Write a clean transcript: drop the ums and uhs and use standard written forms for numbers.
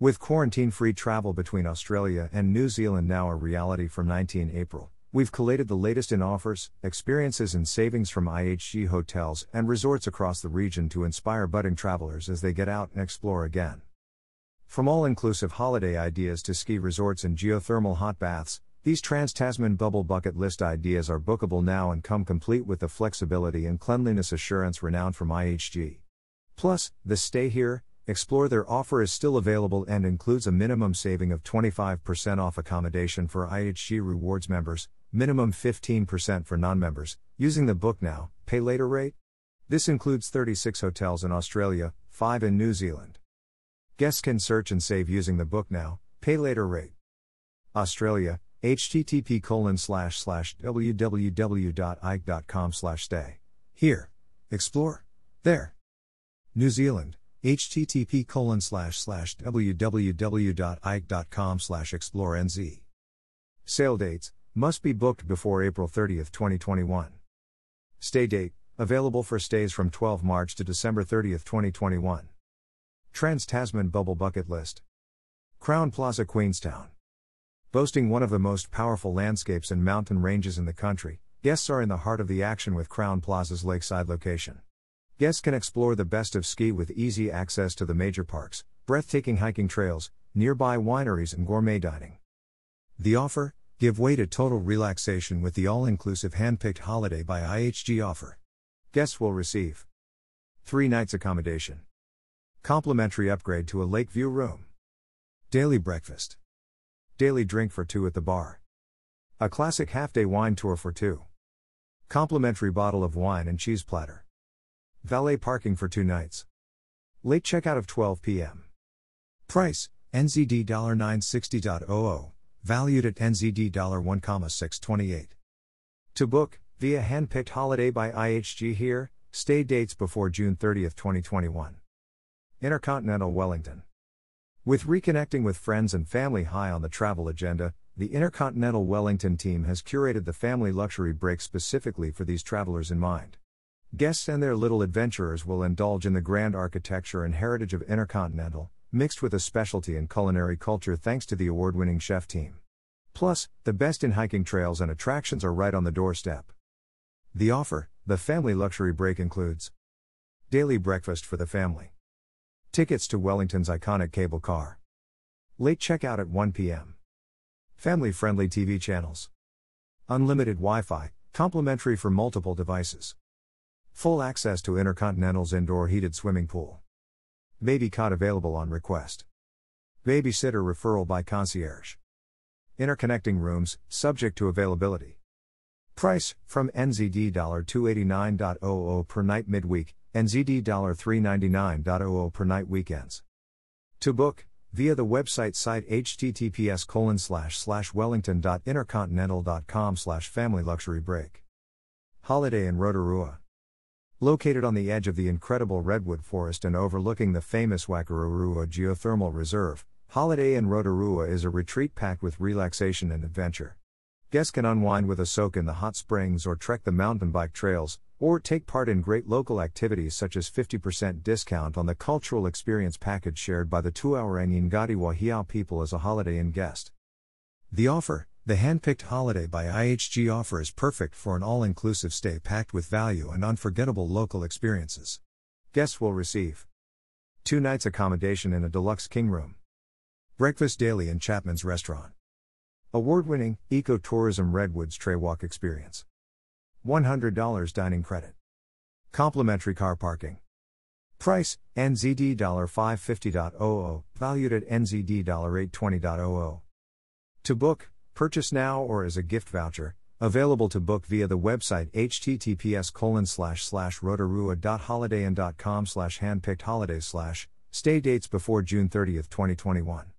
With quarantine-free travel between Australia and New Zealand now a reality from 19 April, we've collated the latest in offers, experiences and savings from IHG hotels and resorts across the region to inspire budding travelers as they get out and explore again. From all-inclusive holiday ideas to ski resorts and geothermal hot baths, these Trans-Tasman Bubble bucket list ideas are bookable now and come complete with the flexibility and cleanliness assurance renowned from IHG. Plus, the Stay Here, Explore Their offer is still available and includes a minimum saving of 25% off accommodation for IHG Rewards members, minimum 15% for non-members, using the Book Now, Pay Later rate. This includes 36 hotels in Australia, 5 in New Zealand. Guests can search and save using the Book Now, Pay Later rate. Australia, http://www.ike.com/stay-here-explore-there. New Zealand, http://www.ike.com/explorenz. Sale dates must be booked before April 30, 2021. Stay date available for stays from 12 March to December 30, 2021. Trans-Tasman Bubble bucket list. Crowne Plaza, Queenstown. Boasting one of the most powerful landscapes and mountain ranges in the country, guests are in the heart of the action with Crowne Plaza's lakeside location. Guests can explore the best of ski with easy access to the major parks, breathtaking hiking trails, nearby wineries and gourmet dining. The offer, give way to total relaxation with the all-inclusive handpicked Holiday by IHG offer. Guests will receive 3 nights accommodation, complimentary upgrade to a lakeview room, daily breakfast, daily drink for 2 at the bar, a classic half-day wine tour for 2, complimentary bottle of wine and cheese platter, valet parking for 2 nights. Late checkout of 12 p.m. Price, NZD $960.00, valued at NZD $1,628. To book, via handpicked Holiday by IHG here, stay dates before June 30, 2021. Intercontinental Wellington. With reconnecting with friends and family high on the travel agenda, the Intercontinental Wellington team has curated the family luxury break specifically for these travelers in mind. Guests and their little adventurers will indulge in the grand architecture and heritage of Intercontinental, mixed with a specialty in culinary culture thanks to the award-winning chef team. Plus, the best in hiking trails and attractions are right on the doorstep. The offer, the family luxury break includes daily breakfast for the family, tickets to Wellington's iconic cable car, late checkout at 1 p.m. family-friendly TV channels, unlimited Wi-Fi, complimentary for multiple devices, full access to Intercontinental's indoor heated swimming pool. Baby cot available on request. Babysitter referral by concierge. Interconnecting rooms, subject to availability. Price, from NZD $289.00 per night midweek, NZD $399.00 per night weekends. To book, via the website site https://wellington.intercontinental.com/familyluxurybreak. Holiday Inn Rotorua. Located on the edge of the incredible redwood forest and overlooking the famous Wakarurua geothermal reserve, Holiday Inn Rotorua is a retreat packed with relaxation and adventure. Guests can unwind with a soak in the hot springs or trek the mountain bike trails, or take part in great local activities such as 50% discount on the cultural experience package shared by the Tūhourangi Ngati Wahiao people as a Holiday Inn guest. The offer, the handpicked Holiday by IHG offer is perfect for an all-inclusive stay packed with value and unforgettable local experiences. Guests will receive 2 nights accommodation in a deluxe king room, breakfast daily in Chapman's Restaurant, award-winning eco-tourism Redwoods Treewalk experience, $100 dining credit, complimentary car parking. Price, NZD $550.00, valued at NZD $820.00. To book, purchase now or as a gift voucher, available to book via the website https://rotorua.holidayin.com/handpickedholidays/stay dates before June 30, 2021.